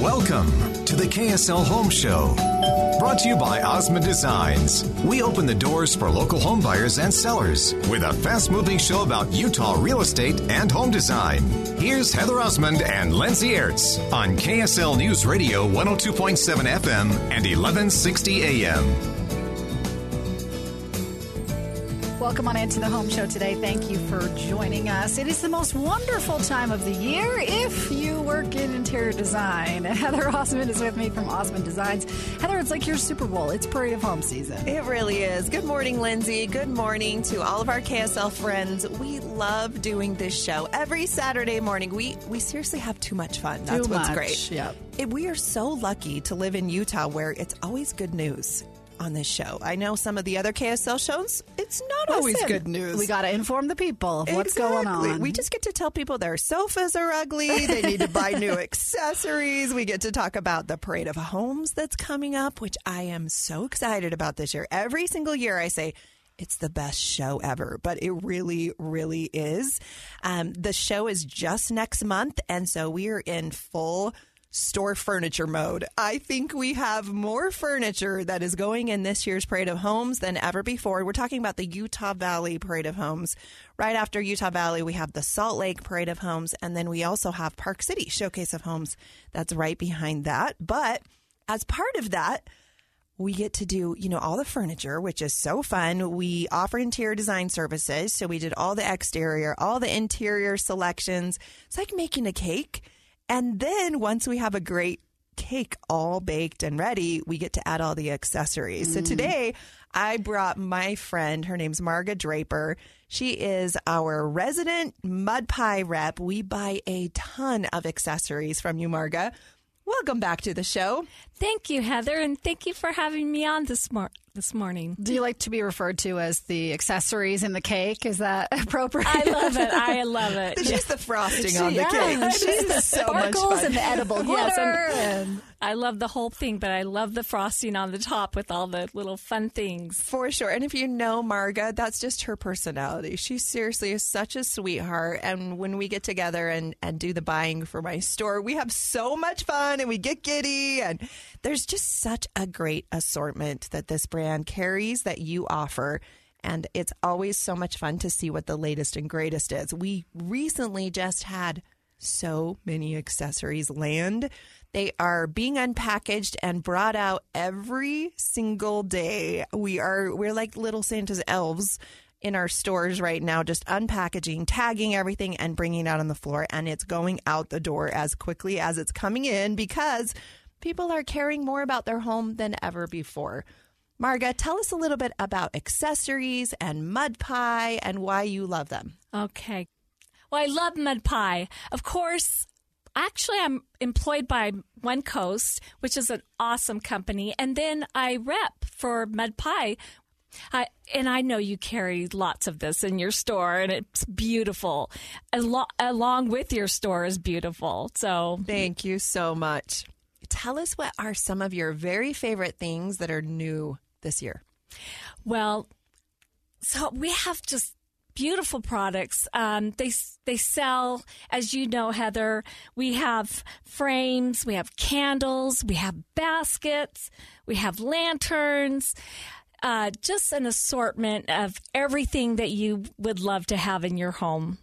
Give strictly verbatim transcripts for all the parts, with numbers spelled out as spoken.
Welcome to the K S L Home Show, brought to you by Osmond Designs. We open the doors for local home buyers and sellers with a fast-moving show about Utah real estate and home design. Here's Heather Osmond and Lindsay Ertz on K S L News Radio one oh two point seven F M and eleven sixty A M. Welcome on into the Home Show today. Thank you for joining us. It is the most wonderful time of the year if you work in interior design. Heather Osmond is with me from Osmond Designs. Heather, it's like your Super Bowl. It's Parade of Home season. It really is. Good morning, Lindsay. Good morning to all of our K S L friends. We love doing this show every Saturday morning. We we seriously have too much fun. That's too what's much. Great. Yep. It, we are so lucky to live in Utah where it's always good news on this show. I know some of the other K S L shows, it's not always Listen, good news. We got to inform the people of exactly. what's going on. We just get to tell people their sofas are ugly, they need to buy new accessories. We get to talk about the Parade of Homes that's coming up, which I am so excited about this year. Every single year I say, it's the best show ever, but it really, really is. Um, the show is just next month, and so we are in full store furniture mode. I think we have more furniture that is going in this year's Parade of Homes than ever before. We're talking about the Utah Valley Parade of Homes. Right after Utah Valley, we have the Salt Lake Parade of Homes, and then we also have Park City Showcase of Homes. That's right behind that. But as part of that, we get to do, you know, all the furniture, which is so fun. We offer interior design services, so we did all the exterior, all the interior selections. It's like making a cake. And then once we have a great cake all baked and ready, we get to add all the accessories. Mm. So today I brought my friend, her name's Marga Draper. She is our resident Mud Pie rep. We buy a ton of accessories from you, Marga. Welcome back to the show. Thank you, Heather, and thank you for having me on this morning. This morning. Do you like to be referred to as the accessories in the cake? Is that appropriate? I love it. I love it. She's yeah. the frosting she, on the yeah. cake. She's the sparkles so and the edible glitter. Yes, and I love the whole thing, but I love the frosting on the top with all the little fun things. For sure. And if you know Marga, that's just her personality. She seriously is such a sweetheart. And when we get together and, and do the buying for my store, we have so much fun and we get giddy. And there's just such a great assortment that this brings and carries that you offer, and it's always so much fun to see what the latest and greatest is. We recently just had so many accessories land. They are being unpackaged and brought out every single day. We are we're like little Santa's elves in our stores right now, just unpackaging, tagging everything, and bringing it out on the floor, and it's going out the door as quickly as it's coming in because people are caring more about their home than ever before. Marga, tell us a little bit about accessories and Mud Pie and why you love them. Okay. Well, I love Mud Pie. Of course, actually, I'm employed by One Coast, which is an awesome company. And then I rep for Mud Pie. I, and I know you carry lots of this in your store, and it's beautiful. Al- along with your store is beautiful. So thank you so much. Tell us what are some of your very favorite things that are new this year. Well, so we have just beautiful products. Um, they they sell, as you know, Heather, we have frames, we have candles, we have baskets, we have lanterns, uh, just an assortment of everything that you would love to have in your home.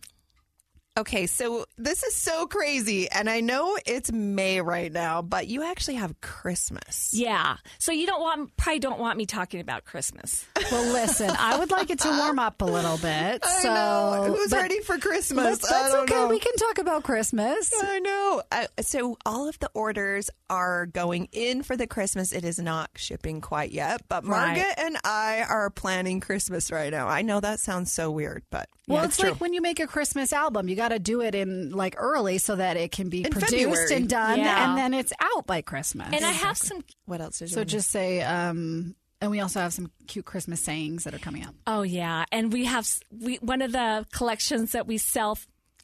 Okay, so this is so crazy, and I know it's May right now, but you actually have Christmas. Yeah, so you don't want probably don't want me talking about Christmas. Well, listen, I would like it to warm up a little bit. I so, know. Who's ready for Christmas? That's I don't okay. Know. We can talk about Christmas. I know. Uh, so all of the orders are going in for the Christmas. It is not shipping quite yet, but Marga right. and I are planning Christmas right now. I know that sounds so weird, but well, yeah, it's, it's true. Like when you make a Christmas album, you got got to do it in like early so that it can be in produced February. And done, yeah. and then it's out by Christmas. And exactly. I have some. What else? Did you so mean? Just say. Um, And we also have some cute Christmas sayings that are coming up. Oh, yeah. And we have we one of the collections that we sell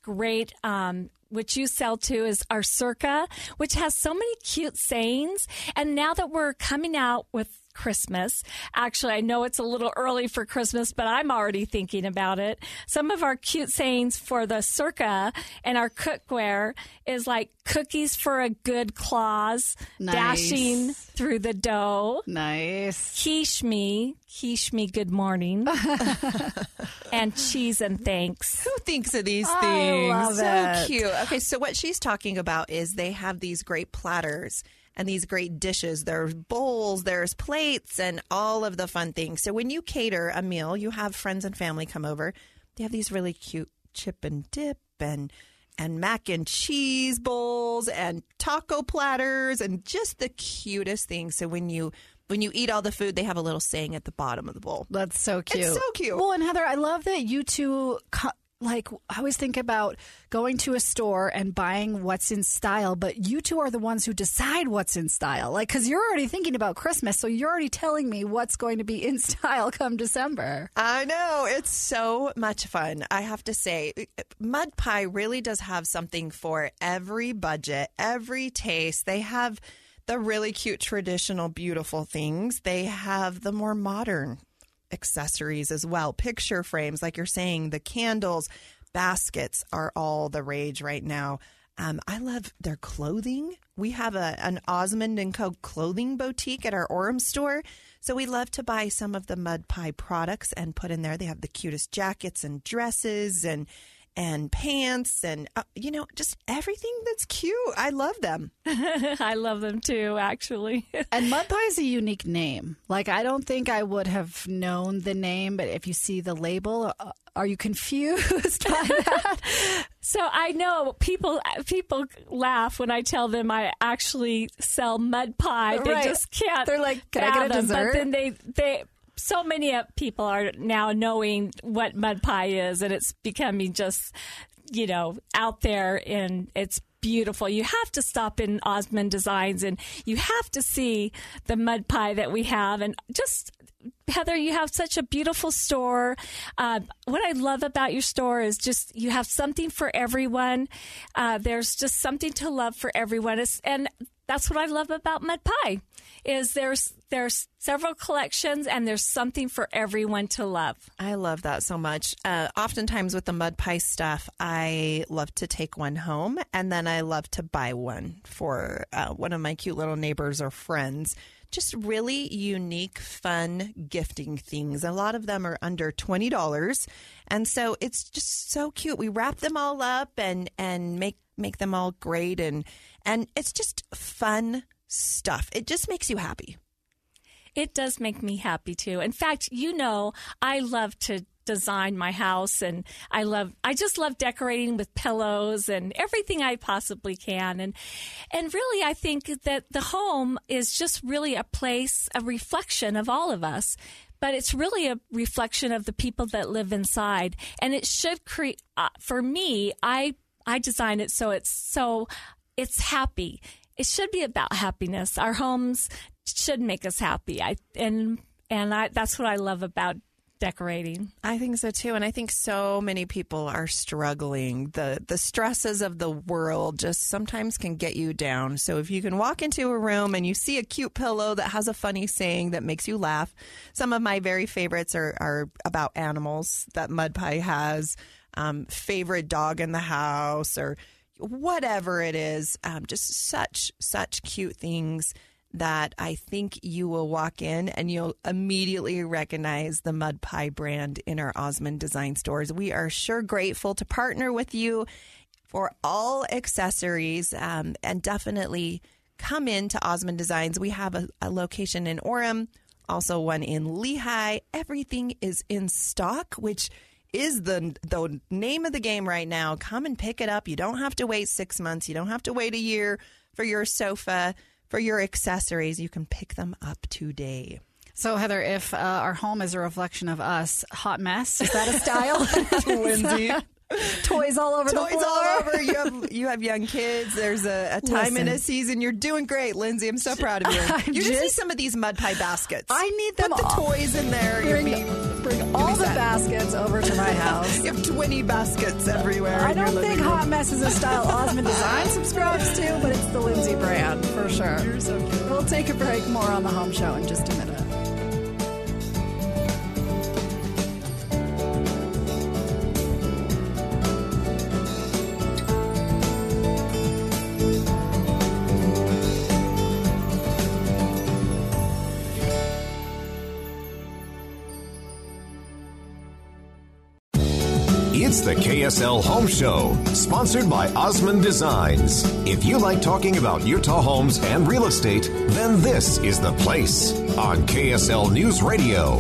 great, um, which you sell too, is our Circa, which has so many cute sayings. And now that we're coming out with Christmas, actually, I know it's a little early for Christmas, but I'm already thinking about it. Some of our cute sayings for the Circa and our cookware is like cookies for a good clause, nice. Dashing through the dough. Nice. Quiche me, quiche me good morning. And cheese and thanks. Who thinks of these things? I love it. So cute. Okay, so what she's talking about is they have these great platters. And these great dishes, there's bowls, there's plates, and all of the fun things. So when you cater a meal, you have friends and family come over. They have these really cute chip and dip and and mac and cheese bowls and taco platters and just the cutest things. So when you when you eat all the food, they have a little saying at the bottom of the bowl. That's so cute. It's so cute. Well, and Heather, I love that you two... Co- Like, I always think about going to a store and buying what's in style, but you two are the ones who decide what's in style. Like, because you're already thinking about Christmas, so you're already telling me what's going to be in style come December. I know. It's so much fun. I have to say, Mud Pie really does have something for every budget, every taste. They have the really cute, traditional, beautiful things. They have the more modern accessories as well. Picture frames, like you're saying, the candles, baskets are all the rage right now. Um, I love their clothing. We have a an Osmond and Co. clothing boutique at our Orem store. So we love to buy some of the Mud Pie products and put in there. They have the cutest jackets and dresses and and pants and, uh, you know, just everything that's cute. I love them. I love them, too, actually. And Mud Pie is a unique name. Like, I don't think I would have known the name, but if you see the label, uh, are you confused by that? So I know people people laugh when I tell them I actually sell Mud Pie. They right. just can't. They're like, can I get a dessert? But then they... they So many people are now knowing what Mud Pie is, and it's becoming just, you know, out there, and it's beautiful. You have to stop in Osmond Designs, and you have to see the Mud Pie that we have, and just... Heather, you have such a beautiful store. Uh, what I love about your store is just you have something for everyone. Uh, there's just something to love for everyone. It's, and that's what I love about Mud Pie is there's there's several collections and there's something for everyone to love. I love that so much. Uh, oftentimes with the Mud Pie stuff, I love to take one home and then I love to buy one for uh, one of my cute little neighbors or friends. Just really unique, fun gifting things. A lot of them are under twenty dollars. And so it's just so cute. We wrap them all up and, and make, make them all great. And, and it's just fun stuff. It just makes you happy. It does make me happy, too. In fact, you know, I love to design my house, and I love I just love decorating with pillows and everything I possibly can, and and really I think that the home is just really a place, a reflection of all of us, but it's really a reflection of the people that live inside, and it should create uh, for me I I design it so it's so it's happy. It should be about happiness. Our homes should make us happy. I and and I that's what I love about decorating. I think so too. And I think so many people are struggling. The the stresses of the world just sometimes can get you down. So if you can walk into a room and you see a cute pillow that has a funny saying that makes you laugh. Some of my very favorites are, are about animals that Mud Pie has, um, favorite dog in the house or whatever it is. Um, just such, such cute things that I think you will walk in and you'll immediately recognize the Mud Pie brand in our Osmond Design stores. We are sure grateful to partner with you for all accessories, um, and definitely come in to Osmond Designs. We have a, a location in Orem, also one in Lehi. Everything is in stock, which is the, the name of the game right now. Come and pick it up. You don't have to wait six months. You don't have to wait a year for your sofa. For your accessories, you can pick them up today. So, Heather, if uh, our home is a reflection of us, hot mess, is that a style? Lindsay. Toys all over Toys the floor. all over. You have, you have young kids. There's a, a time Listen. in a season. You're doing great, Lindsay. I'm so proud of you. You just, just need some of these Mud Pie baskets. I need them Put all. Put the toys in there. Bring, be, bring all the sad. baskets over to my house. You have twenty baskets everywhere. I don't think room. Hot Mess is a style Osmond Design subscribes to, but it's the Lindsay brand for sure. You're so cute. We'll take a break. More on the Home Show in just a minute. It's the K S L Home Show, sponsored by Osmond Designs. If you like talking about Utah homes and real estate, then this is the place on K S L News Radio.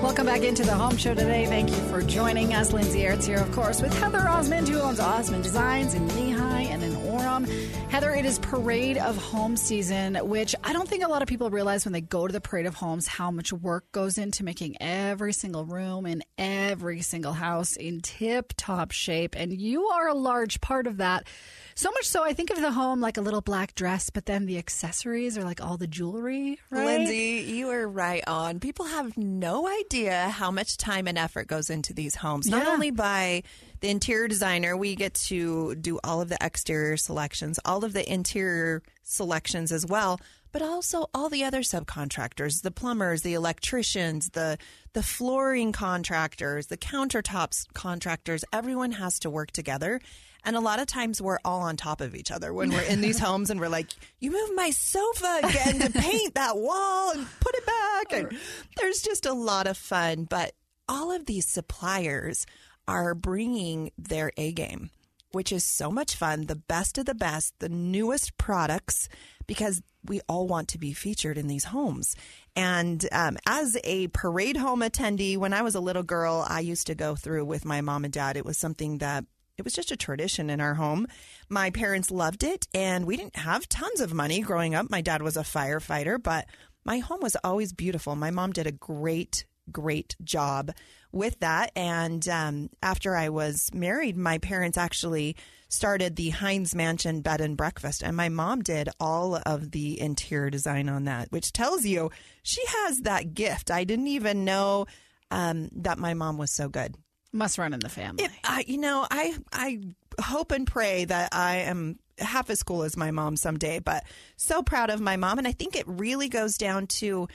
Welcome back into the Home Show today. Thank you for joining us. Lindsay Ertz here, of course, with Heather Osmond, who owns Osmond Designs in Lehigh and in Orem. Heather, it is Parade of Homes season, which I don't think a lot of people realize when they go to the Parade of Homes how much work goes into making every single room and every single house in tip-top shape, and you are a large part of that. So much so, I think of the home like a little black dress, but then the accessories are like all the jewelry, right? Lindsay, you are right on. People have no idea how much time and effort goes into these homes, not yeah. only by the interior designer. We get to do all of the exterior selections, all of the interior selections as well, but also all the other subcontractors, the plumbers, the electricians, the the flooring contractors, the countertops contractors. Everyone has to work together. And a lot of times we're all on top of each other when we're in these homes and we're like, you moved my sofa again to paint that wall and put it back. And there's just a lot of fun. But all of these suppliers are bringing their A game, which is so much fun. The best of the best, the newest products, because we all want to be featured in these homes. And um, as a parade home attendee, when I was a little girl, I used to go through with my mom and dad. It was something that It was just a tradition in our home. My parents loved it, and we didn't have tons of money growing up. My dad was a firefighter, but my home was always beautiful. My mom did a great, great job with that. And um, after I was married, my parents actually started the Hines Mansion Bed and Breakfast, and my mom did all of the interior design on that, which tells you she has that gift. I didn't even know um, that my mom was so good. Must run in the family. It, uh, you know, I I hope and pray that I am half as cool as my mom someday, but so proud of my mom. And I think it really goes down to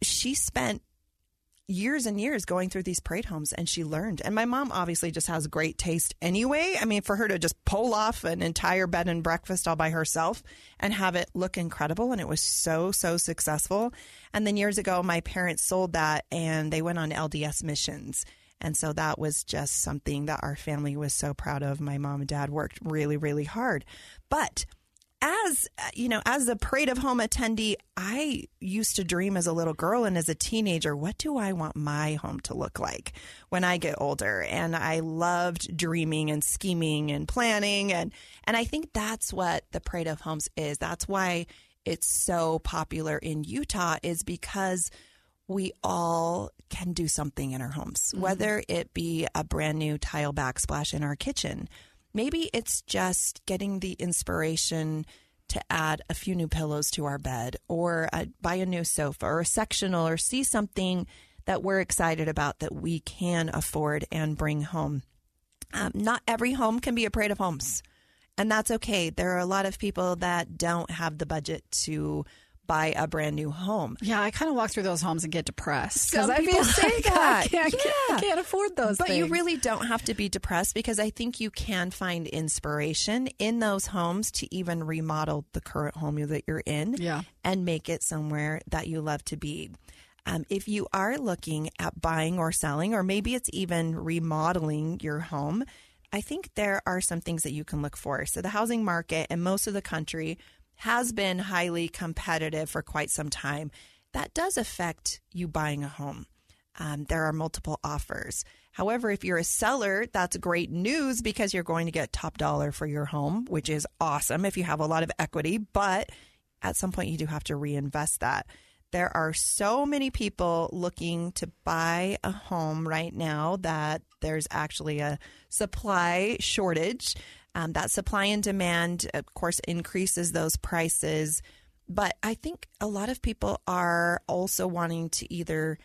she spent years and years going through these parade homes, and she learned. And my mom obviously just has great taste anyway. I mean, for her to just pull off an entire bed and breakfast all by herself and have it look incredible. And it was so, so successful. And then years ago, my parents sold that, and they went on L D S missions. And so that was just something that our family was so proud of. My mom and dad worked really, really hard. But as, you know, as a Parade of Home attendee, I used to dream as a little girl and as a teenager, what do I want my home to look like when I get older? And I loved dreaming and scheming and planning. And, and I think that's what the Parade of Homes is. That's why it's so popular in Utah, is because we all can do something in our homes, mm-hmm. whether it be a brand new tile backsplash in our kitchen. Maybe it's just getting the inspiration to add a few new pillows to our bed, or a, buy a new sofa or a sectional, or see something that we're excited about that we can afford and bring home. Um, not every home can be a parade of homes, and that's okay. There are a lot of people that don't have the budget to buy a brand new home. Yeah, I kind of walk through those homes and get depressed. Because I feel say that. I can't, yeah. I can't afford those But things. You really don't have to be depressed, because I think you can find inspiration in those homes to even remodel the current home that you're in yeah. and make it somewhere that you love to be. Um, if you are looking at buying or selling, or maybe it's even remodeling your home, I think there are some things that you can look for. So the housing market in most of the country has been highly competitive for quite some time. That does affect you buying a home. Um, there are multiple offers. However, if you're a seller, that's great news, because you're going to get top dollar for your home, which is awesome if you have a lot of equity, but at some point you do have to reinvest that. There are so many people looking to buy a home right now that there's actually a supply shortage. Um, that supply and demand, of course, increases those prices. But I think a lot of people are also wanting to either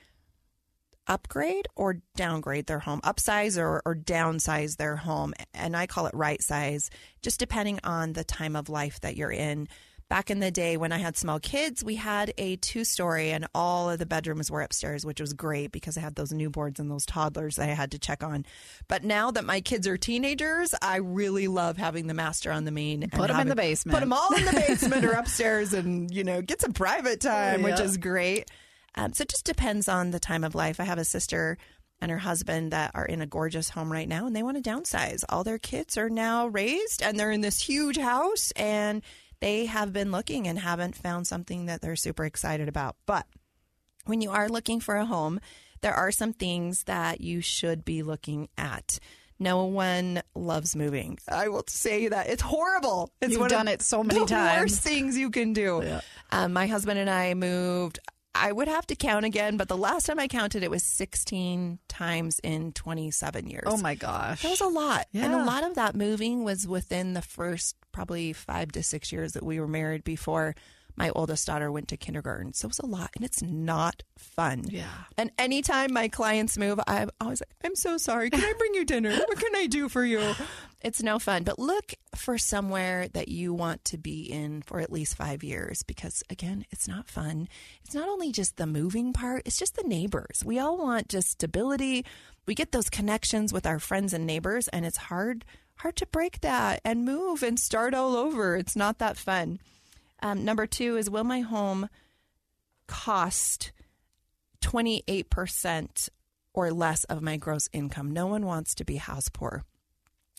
upgrade or downgrade their home, upsize or, or downsize their home. And I call it right size, just depending on the time of life that you're in. Back in the day when I had small kids, we had a two-story and all of the bedrooms were upstairs, which was great because I had those newborns and those toddlers that I had to check on. But now that my kids are teenagers, I really love having the master on the main. Put and them having, in the basement. Put them all in the basement or upstairs and, you know, get some private time, yeah. which is great. Um, so it just depends on the time of life. I have a sister and her husband that are in a gorgeous home right now and they want to downsize. All their kids are now raised and they're in this huge house and they have been looking and haven't found something that they're super excited about. But when you are looking for a home, there are some things that you should be looking at. No one loves moving. I will say that. It's horrible. It's You've one done of it so many the times. Worst things you can do. Yeah. Um, my husband and I moved. I would have to count again, but the last time I counted, it was sixteen times in twenty-seven years. Oh, my gosh. That was a lot. Yeah. And a lot of that moving was within the first probably five to six years that we were married before my oldest daughter went to kindergarten. So it was a lot, and it's not fun. Yeah. And anytime my clients move, I'm always like, I'm so sorry. Can I bring you dinner? What can I do for you? It's no fun. But look for somewhere that you want to be in for at least five years because, again, it's not fun. It's not only just the moving part. It's just the neighbors. We all want just stability. We get those connections with our friends and neighbors, and it's hard, hard to break that and move and start all over. It's not that fun. Um, number two is, will my home cost twenty-eight percent or less of my gross income? No one wants to be house poor.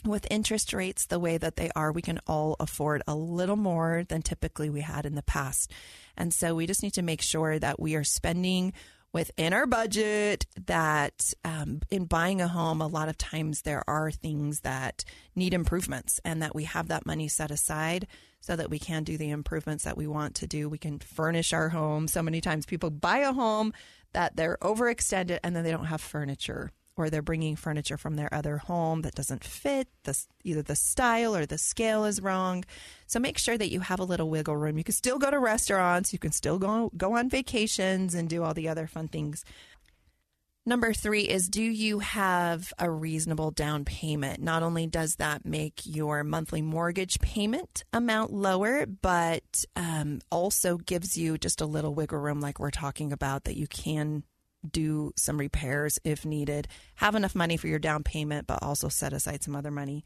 With interest rates the way that they are, we can all afford a little more than typically we had in the past. And so we just need to make sure that we are spending within our budget, that um, in buying a home, a lot of times there are things that need improvements and that we have that money set aside so that we can do the improvements that we want to do. We can furnish our home. So many times people buy a home that they're overextended and then they don't have furniture, or they're bringing furniture from their other home that doesn't fit. The, either the style or the scale is wrong. So make sure that you have a little wiggle room. You can still go to restaurants. You can still go, go on vacations and do all the other fun things. Number three is, do you have a reasonable down payment? Not only does that make your monthly mortgage payment amount lower, but um, also gives you just a little wiggle room like we're talking about, that you can do some repairs if needed, have enough money for your down payment, but also set aside some other money.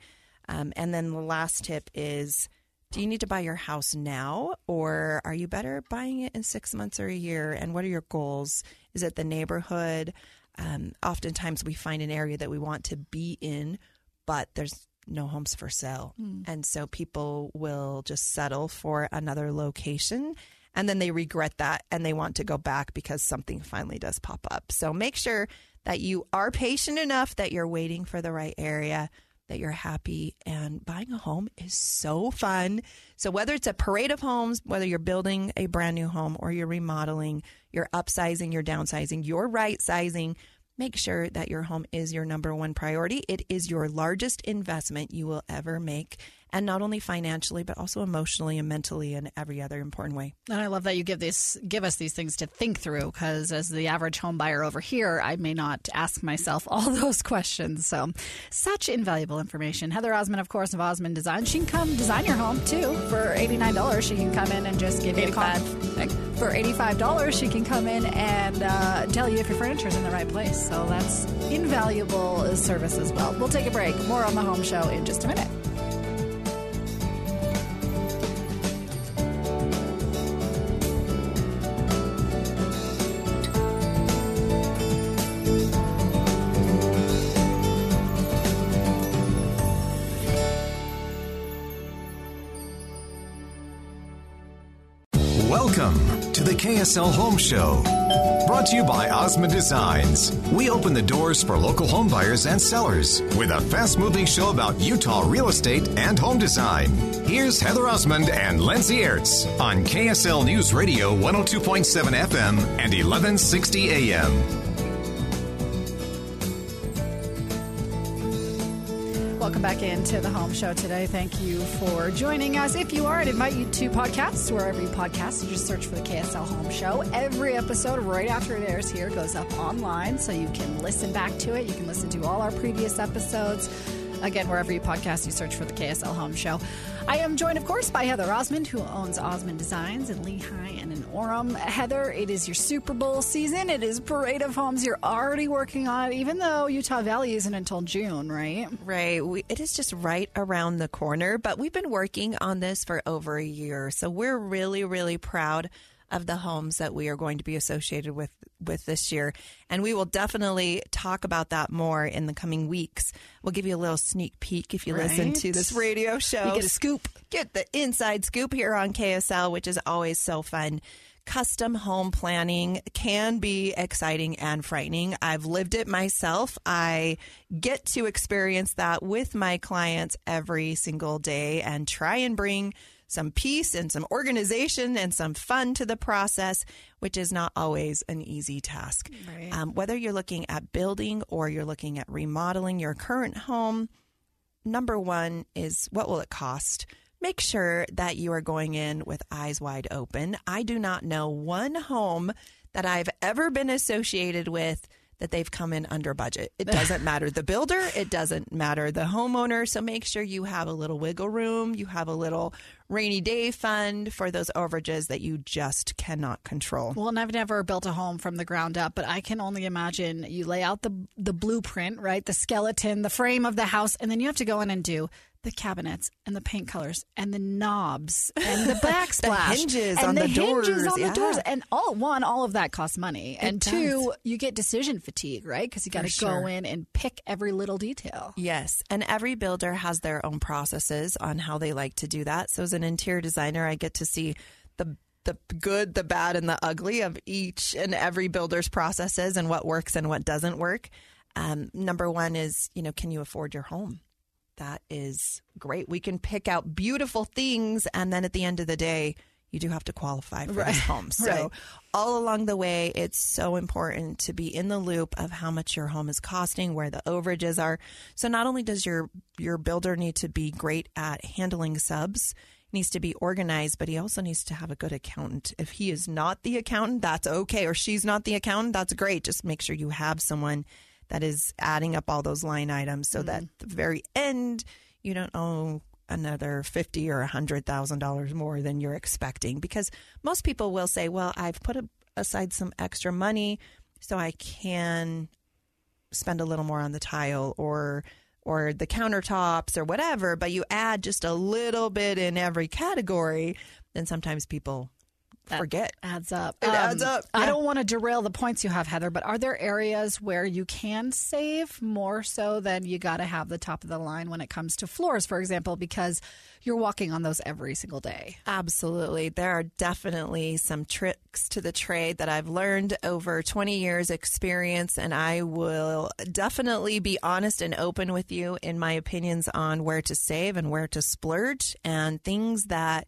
Um, and then the last tip is, do you need to buy your house now, or are you better buying it in six months or a year? And what are your goals? Is it the neighborhood? Um, oftentimes we find an area that we want to be in, but there's no homes for sale. Mm. And so people will just settle for another location. And then they regret that and they want to go back because something finally does pop up. So make sure that you are patient enough that you're waiting for the right area, that you're happy. And buying a home is so fun. So whether it's a parade of homes, whether you're building a brand new home or you're remodeling, you're upsizing, you're downsizing, you're right sizing, make sure that your home is your number one priority. It is your largest investment you will ever make. And not only financially, but also emotionally and mentally and every other important way. And I love that you give these, give us these things to think through, because as the average home buyer over here, I may not ask myself all those questions. So such invaluable information. Heather Osmond, of course, of Osmond Design. She can come design your home, too, for eighty-nine dollars. She can come in and just give you a call. For eighty-five dollars, she can come in and uh, tell you if your furniture's in the right place. So that's invaluable service as well. We'll take a break. More on The Home Show in just a minute. Welcome to the K S L Home Show. Brought to you by Osmond Designs. We open the doors for local home buyers and sellers with a fast-moving show about Utah real estate and home design. Here's Heather Osmond and Lindsay Ertz on K S L News Radio one oh two point seven F M and eleven sixty A M. Welcome back into the Home Show today. Thank you for joining us. If you are, I'd invite you to podcasts. Wherever you podcast, you just search for the K S L Home Show. Every episode right after it airs here goes up online, so you can listen back to it. You can listen to all our previous episodes. Again, wherever you podcast, you search for the K S L Home Show. I am joined, of course, by Heather Osmond, who owns Osmond Designs in Lehi and in Orem. Heather, it is your Super Bowl season. It is Parade of Homes. You're already working on it, even though Utah Valley isn't until June, right? Right. We, it is just right around the corner, but we've been working on this for over a year. So we're really, really proud of the homes that we are going to be associated with, with this year. And we will definitely talk about that more in the coming weeks. We'll give you a little sneak peek if you right. listen to this radio show. You get a scoop. Get the inside scoop here on K S L, which is always so fun. Custom home planning can be exciting and frightening. I've lived it myself. I get to experience that with my clients every single day and try and bring some peace and some organization and some fun to the process, which is not always an easy task. Right. Um, whether you're looking at building or you're looking at remodeling your current home, number one is, what will it cost? Make sure that you are going in with eyes wide open. I do not know one home that I've ever been associated with that they've come in under budget. It doesn't matter the builder. It doesn't matter the homeowner. So make sure you have a little wiggle room. You have a little rainy day fund for those overages that you just cannot control. Well, and I've never built a home from the ground up, but I can only imagine you lay out the the blueprint, right? The skeleton, the frame of the house, and then you have to go in and do the cabinets and the paint colors and the knobs and the backsplash. the hinges and on the, the doors. Hinges on yeah. the doors. And all one, all of that costs money. It and does. Two, you get decision fatigue, right? Because you got to sure. go in and pick every little detail. Yes. And every builder has their own processes on how they like to do that. So as an interior designer, I get to see the the good, the bad, and the ugly of each and every builder's processes and what works and what doesn't work. Um, number one is, you know, can you afford your home? That is great. We can pick out beautiful things, and then at the end of the day, you do have to qualify for right. this home. So right. all along the way, it's so important to be in the loop of how much your home is costing, where the overages are. So not only does your your builder need to be great at handling subs, needs to be organized, but he also needs to have a good accountant. If he is not the accountant, that's okay. Or she's not the accountant, that's great. Just make sure you have someone that is adding up all those line items so mm-hmm. that at the very end, you don't owe another fifty thousand dollars or one hundred thousand dollars more than you're expecting. Because most people will say, well, I've put a, aside some extra money so I can spend a little more on the tile or or the countertops or whatever. But you add just a little bit in every category, then sometimes people That forget. Adds up. It um, adds up. Yeah. I don't want to derail the points you have, Heather, but are there areas where you can save more so than you got to have the top of the line when it comes to floors, for example, because you're walking on those every single day? Absolutely. There are definitely some tricks to the trade that I've learned over twenty years experience, and I will definitely be honest and open with you in my opinions on where to save and where to splurge and things that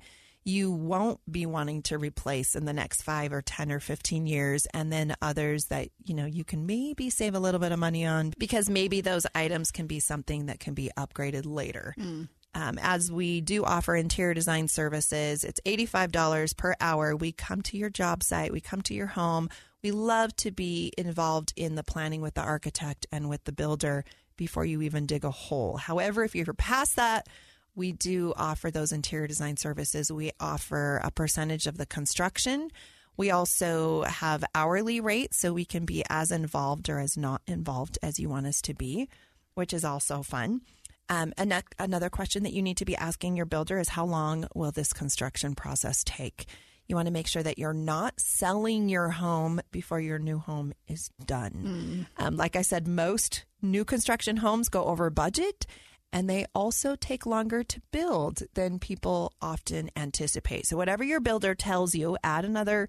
you won't be wanting to replace in the next five or ten or fifteen years, and then others that, you know, you can maybe save a little bit of money on because maybe those items can be something that can be upgraded later. Mm. Um, as we do offer interior design services, it's eighty-five dollars per hour. We come to your job site. We come to your home. We love to be involved in the planning with the architect and with the builder before you even dig a hole. However, if you're past that, we do offer those interior design services. We offer a percentage of the construction. We also have hourly rates, so we can be as involved or as not involved as you want us to be, which is also fun. Um, and another question that you need to be asking your builder is, how long will this construction process take? You want to make sure that you're not selling your home before your new home is done. Mm. Um, like I said, most new construction homes go over budget, and they also take longer to build than people often anticipate. So whatever your builder tells you, add another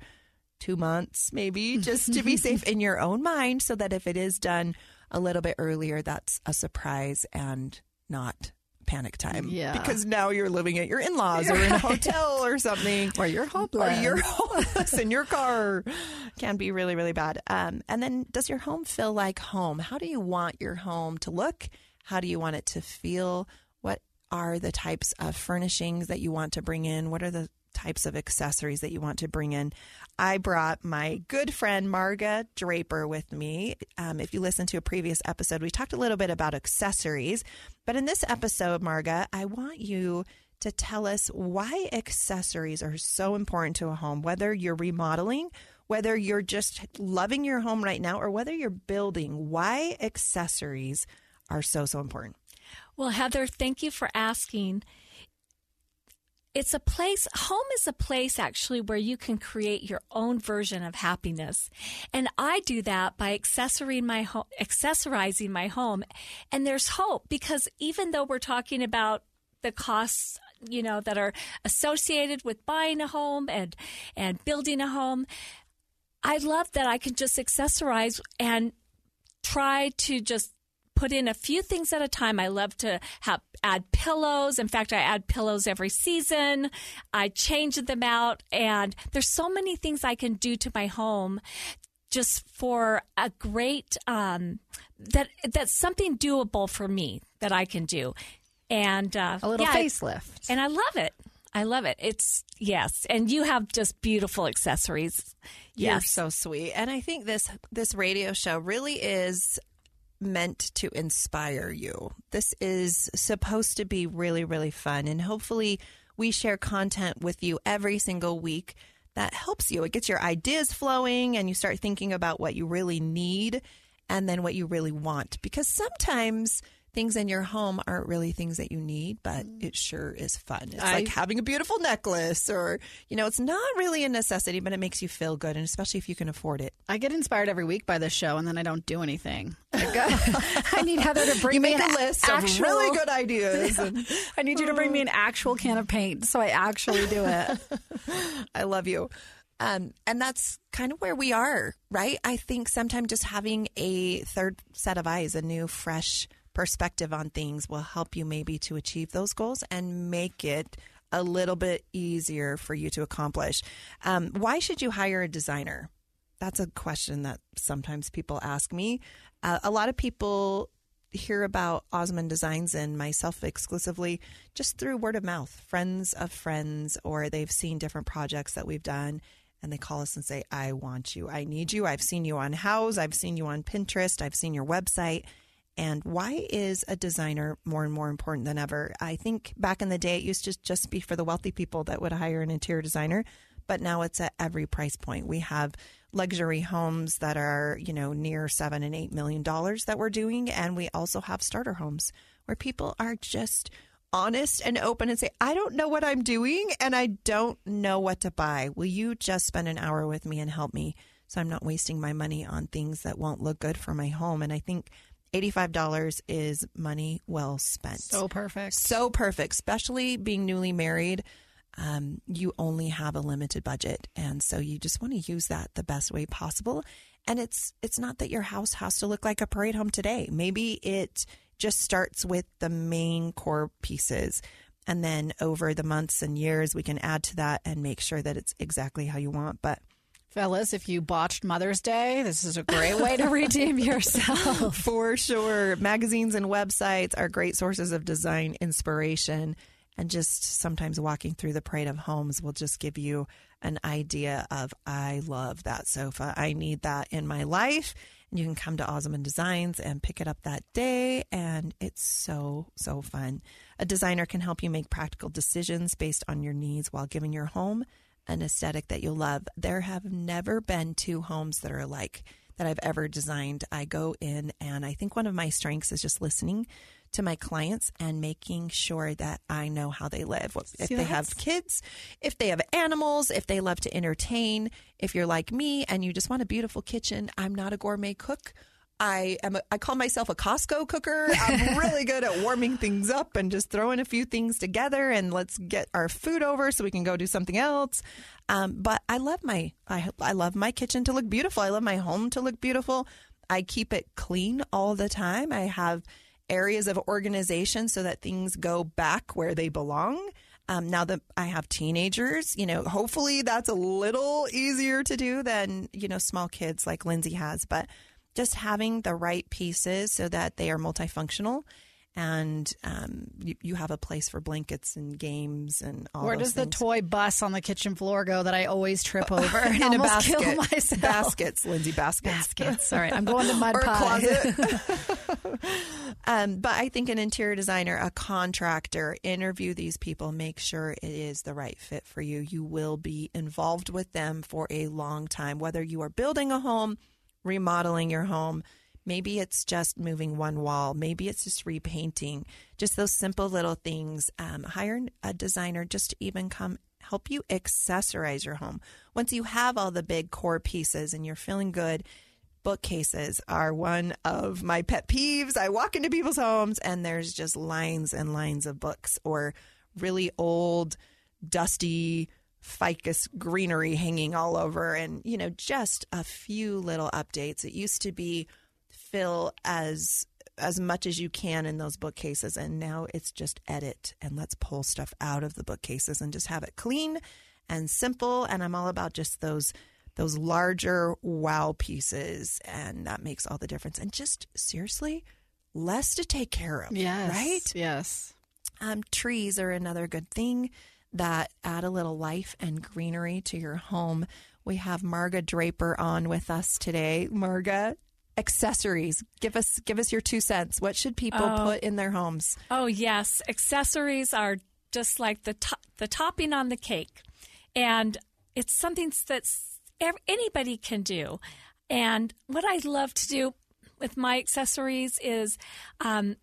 two months maybe, just to be safe in your own mind, so that if it is done a little bit earlier, that's a surprise and not panic time. Yeah. Because now you're living at your in-laws right. or in a hotel or something. Or you're hopeless. Or you're hopeless in your car. Can be really, really bad. Um, and then, does your home feel like home? How do you want your home to look? How do you want it to feel? What are the types of furnishings that you want to bring in? What are the types of accessories that you want to bring in? I brought my good friend Marga Draper with me. Um, if you listen to a previous episode, we talked a little bit about accessories. But in this episode, Marga, I want you to tell us why accessories are so important to a home, whether you're remodeling, whether you're just loving your home right now, or whether you're building, why accessories are so, so important. Well, Heather, thank you for asking. It's a place, home is a place actually where you can create your own version of happiness. And I do that by accessorizing my home, accessorizing my home. And there's hope, because even though we're talking about the costs, you know, that are associated with buying a home and, and building a home, I love that I can just accessorize and try to just put in a few things at a time. I love to have, add pillows. In fact, I add pillows every season. I change them out. And there's so many things I can do to my home just for a great, um, that that's something doable for me that I can do. And uh, a little yeah, facelift. I, and I love it. I love it. It's, yes. And you have just beautiful accessories. Yes. You're so sweet. And I think this this radio show really is meant to inspire you. This is supposed to be really, really fun. And hopefully we share content with you every single week that helps you. It gets your ideas flowing and you start thinking about what you really need and then what you really want. Because sometimes things in your home aren't really things that you need, but it sure is fun. It's I, like having a beautiful necklace, or, you know, it's not really a necessity, but it makes you feel good, and especially if you can afford it. I get inspired every week by this show, and then I don't do anything. Like, I need Heather to bring you me make an a list actual, of really good ideas. And, I need you to bring me an actual can of paint so I actually do it. I love you. Um, and that's kind of where we are, right? I think sometimes just having a third set of eyes, a new, fresh perspective on things will help you maybe to achieve those goals and make it a little bit easier for you to accomplish. Um, why should you hire a designer? That's a question that sometimes people ask me. Uh, a lot of people hear about Osmond Designs, and myself exclusively, just through word of mouth, friends of friends, or they've seen different projects that we've done. And they call us and say, I want you. I need you. I've seen you on House. I've seen you on Pinterest. I've seen your website. And why is a designer more and more important than ever? I think back in the day, it used to just be for the wealthy people that would hire an interior designer. But now it's at every price point. We have luxury homes that are, you know, near seven and eight million dollars that we're doing. And we also have starter homes where people are just honest and open and say, I don't know what I'm doing and I don't know what to buy. Will you just spend an hour with me and help me so I'm not wasting my money on things that won't look good for my home? And I think eighty-five dollars is money well spent. So perfect. So perfect. Especially being newly married, um, you only have a limited budget. And so you just want to use that the best way possible. And it's it's not that your house has to look like a parade home today. Maybe it just starts with the main core pieces. And then over the months and years, we can add to that and make sure that it's exactly how you want. But fellas, if you botched Mother's Day, this is a great way to redeem yourself. For sure. Magazines and websites are great sources of design inspiration. And just sometimes walking through the parade of homes will just give you an idea of, I love that sofa. I need that in my life. And you can come to Osmond Designs and pick it up that day. And it's so, so fun. A designer can help you make practical decisions based on your needs while giving your home an aesthetic that you'll love. There have never been two homes that are alike that I've ever designed. I go in, and I think one of my strengths is just listening to my clients and making sure that I know how they live. If they have kids, if they have animals, if they love to entertain, if you're like me and you just want a beautiful kitchen, I'm not a gourmet cook. I am a, I call myself a Costco cooker. I'm really good at warming things up and just throwing a few things together and let's get our food over so we can go do something else. Um, but I love my I, I love my kitchen to look beautiful. I love my home to look beautiful. I keep it clean all the time. I have areas of organization so that things go back where they belong. Um, now that I have teenagers, you know, hopefully that's a little easier to do than, you know, small kids like Lindsay has. But just having the right pieces so that they are multifunctional and um, you, you have a place for blankets and games and all those things. Where does the toy bus on the kitchen floor go that I always trip over and in almost a basket. Kill myself? Baskets, Lindsay, baskets. Baskets. All right. I'm going to Mud Pie. Or a closet. um, but I think an interior designer, a contractor, interview these people, make sure it is the right fit for you. You will be involved with them for a long time, whether you are building a home, remodeling your home. Maybe it's just moving one wall. Maybe it's just repainting. Just those simple little things. Um, hire a designer just to even come help you accessorize your home. Once you have all the big core pieces and you're feeling good, bookcases are one of my pet peeves. I walk into people's homes and there's just lines and lines of books or really old, dusty ficus greenery hanging all over, and you know, just a few little updates. It used to be fill as as much as you can in those bookcases, and now it's just edit and let's pull stuff out of the bookcases and just have it clean and simple. And I'm all about just those those larger wow pieces, and that makes all the difference. And just seriously, less to take care of. Yes, right? Yes. Um, trees are another good thing that add a little life and greenery to your home. We have Marga Draper on with us today. Marga, accessories. Give us give us your two cents. What should people oh. put in their homes? Oh, yes. Accessories are just like the to- the topping on the cake. And it's something that anybody can do. And what I love to do with my accessories is um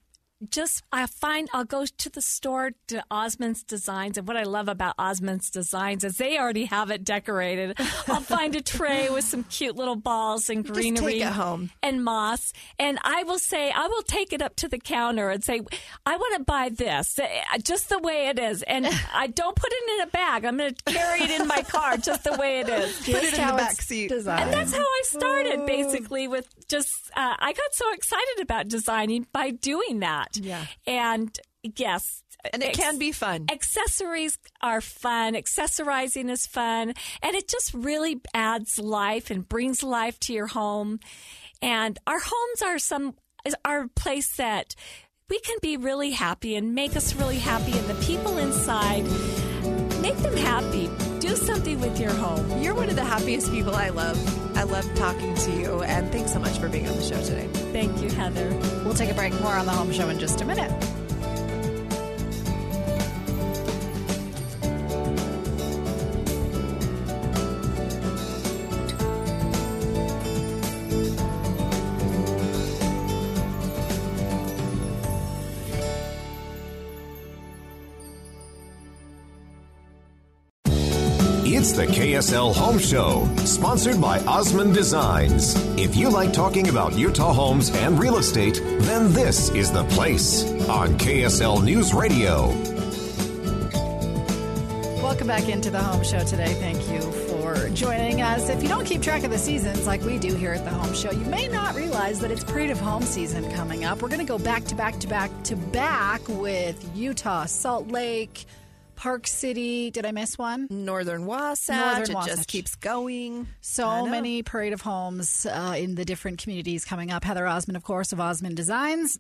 Just I find I'll go to the store to Osmond's Designs, and what I love about Osmond's Designs is they already have it decorated. I'll find a tray with some cute little balls and greenery and moss, and I will say I will take it up to the counter and say I want to buy this just the way it is, and I don't put it in a bag. I'm going to carry it in my car just the way it is. Put it in the back seat. Design. And that's how I started basically with just uh, I got so excited about designing by doing that. Yeah. And yes. And it ex- can be fun. Accessories are fun. Accessorizing is fun. And it just really adds life and brings life to your home. And our homes are some are a place that we can be really happy and make us really happy. And the people inside, make them happy. Do something with your home. You're one of the happiest people I love. I love talking to you. And thanks so much for being on the show today. Thank you, Heather. We'll take a break. More on The Home Show in just a minute. It's the K S L Home Show, sponsored by Osmond Designs. If you like talking about Utah homes and real estate, then this is the place on K S L News Radio. Welcome back into the Home Show today. Thank you for joining us. If you don't keep track of the seasons like we do here at the Home Show, you may not realize that it's Parade of Home season coming up. We're going to go back to back to back to back with Utah, Salt Lake, Park City. Did I miss one? Northern Wasatch. Northern Wasatch. It just keeps going. So many Parade of Homes uh, in the different communities coming up. Heather Osmond, of course, of Osmond Designs.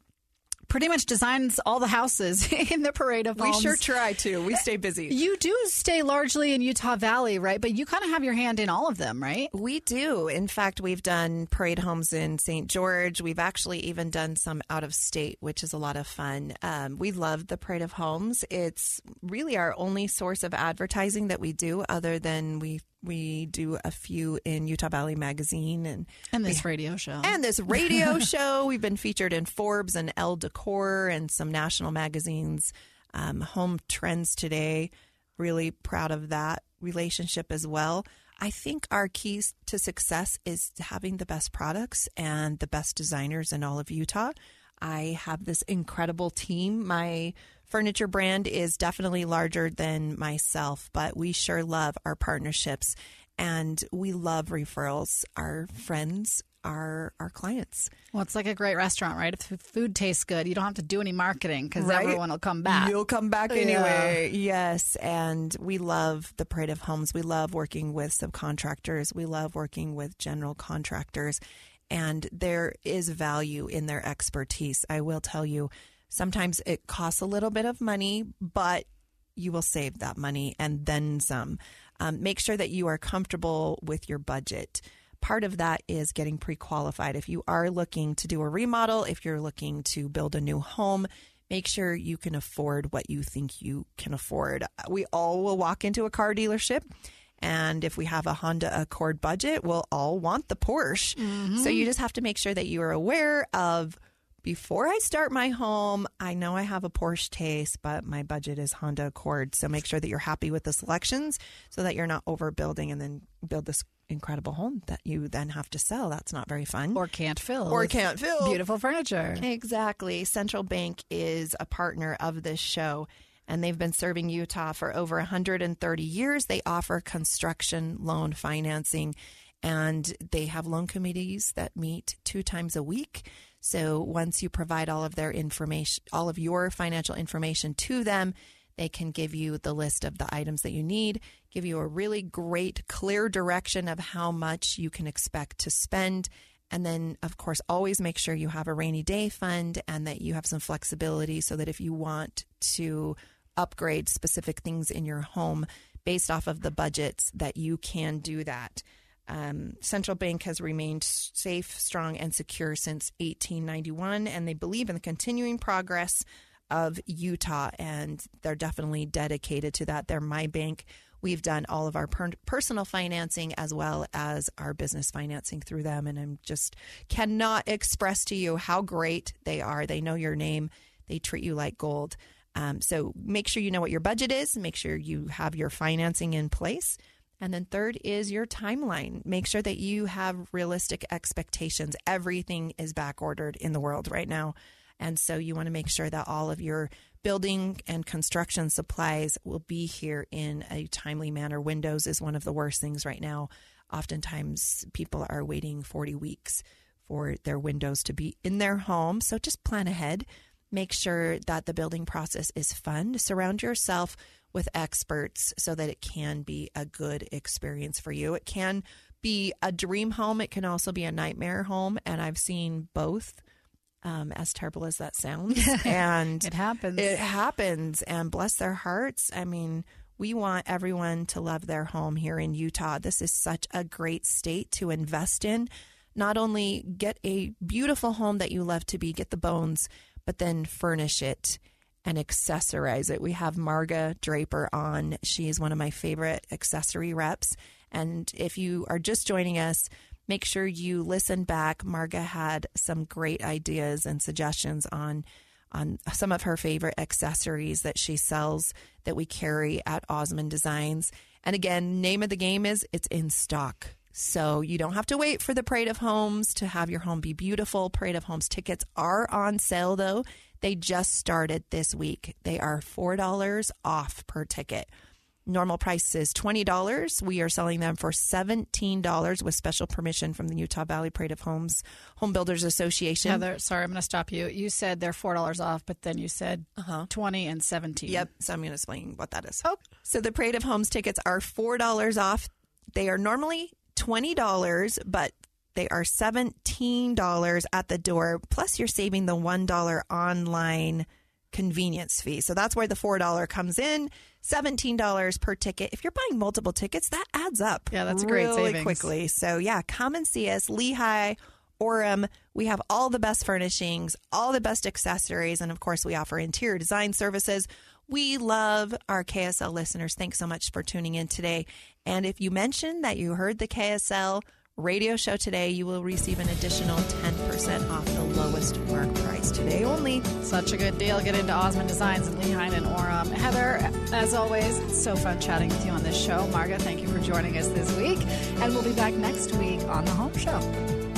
Pretty much designs all the houses in the Parade of Homes. We sure try to. We stay busy. You do stay largely in Utah Valley, right? But you kind of have your hand in all of them, right? We do. In fact, we've done Parade Homes in Saint George. We've actually even done some out of state, which is a lot of fun. Um, we love the Parade of Homes. It's really our only source of advertising that we do, other than we We do a few in Utah Valley Magazine and, and this we, radio show. And this radio show. We've been featured in Forbes and Elle Decor and some national magazines, um, Home Trends Today. Really proud of that relationship as well. I think our keys to success is having the best products and the best designers in all of Utah. I have this incredible team. My furniture brand is definitely larger than myself, but we sure love our partnerships and we love referrals, our friends, our our clients. Well, it's like a great restaurant, right? If the food tastes good, you don't have to do any marketing because right? everyone will come back. You'll come back anyway. Yeah. Yes, and we love the Parade of Homes. We love working with subcontractors. We love working with general contractors, and there is value in their expertise. I will tell you, sometimes it costs a little bit of money, but you will save that money and then some. Um, make sure that you are comfortable with your budget. Part of that is getting pre-qualified. If you are looking to do a remodel, if you're looking to build a new home, make sure you can afford what you think you can afford. We all will walk into a car dealership, and if we have a Honda Accord budget, we'll all want the Porsche. Mm-hmm. So you just have to make sure that you are aware of, before I start my home, I know I have a Porsche taste, but my budget is Honda Accord. So make sure that you're happy with the selections so that you're not overbuilding and then build this incredible home that you then have to sell. That's not very fun. Or can't fill. Or can't fill. Beautiful furniture. Exactly. Central Bank is a partner of this show, and they've been serving Utah for over one hundred thirty years. They offer construction loan financing, and they have loan committees that meet two times a week. So once you provide all of their information, all of your financial information to them, they can give you the list of the items that you need, give you a really great, clear direction of how much you can expect to spend. And then, of course, always make sure you have a rainy day fund and that you have some flexibility so that if you want to upgrade specific things in your home based off of the budgets, that you can do that. Um, Central Bank has remained safe, strong, and secure since eighteen ninety-one, and they believe in the continuing progress of Utah, and they're definitely dedicated to that. They're my bank. We've done all of our per- personal financing as well as our business financing through them, and I'm just cannot express to you how great they are. They know your name. They treat you like gold. Um, so make sure you know what your budget is. Make sure you have your financing in place. And then third is your timeline. Make sure that you have realistic expectations. Everything is back ordered in the world right now. And so you want to make sure that all of your building and construction supplies will be here in a timely manner. Windows is one of the worst things right now. Oftentimes people are waiting forty weeks for their windows to be in their home. So just plan ahead. Make sure that the building process is fun. Surround yourself with experts so that it can be a good experience for you. It can be a dream home. It can also be a nightmare home. And I've seen both. Um, as terrible as that sounds. And it happens. It happens. And bless their hearts. I mean, we want everyone to love their home here in Utah. This is such a great state to invest in. Not only get a beautiful home that you love to be, get the bones, but then furnish it and accessorize it. We have Marga Draper on. She is one of my favorite accessory reps. And if you are just joining us, make sure you listen back. Marga had some great ideas and suggestions on on some of her favorite accessories that she sells that we carry at Osmond Designs. And again, name of the game is it's in stock. So you don't have to wait for the Parade of Homes to have your home be beautiful. Parade of Homes tickets are on sale, though. They just started this week. They are four dollars off per ticket. Normal price is twenty dollars. We are selling them for seventeen dollars with special permission from the Utah Valley Parade of Homes Home Builders Association. Heather, sorry, I'm going to stop you. You said they're four dollars off, but then you said uh-huh. twenty and seventeen. Yep, so I'm going to explain what that is. Oh. So the Parade of Homes tickets are four dollars off. They are normally twenty dollars, but they are seventeen dollars at the door, plus you're saving the one dollar online convenience fee. So that's where the four dollars comes in. seventeen dollars per ticket. If you're buying multiple tickets, that adds up. Yeah, that's a great really savings. Quickly. So yeah, come and see us. Lehi, Orem. We have all the best furnishings, all the best accessories, and of course we offer interior design services. We love our K S L listeners. Thanks so much for tuning in today. And if you mentioned that you heard the K S L radio show today, you will receive an additional ten percent off the lowest mark price today only. Such a good deal. Get into Osmond Designs in Lehigh and Orem. Heather, as always, it's so fun chatting with you on this show. Marga, thank you for joining us this week. And we'll be back next week on The Home Show.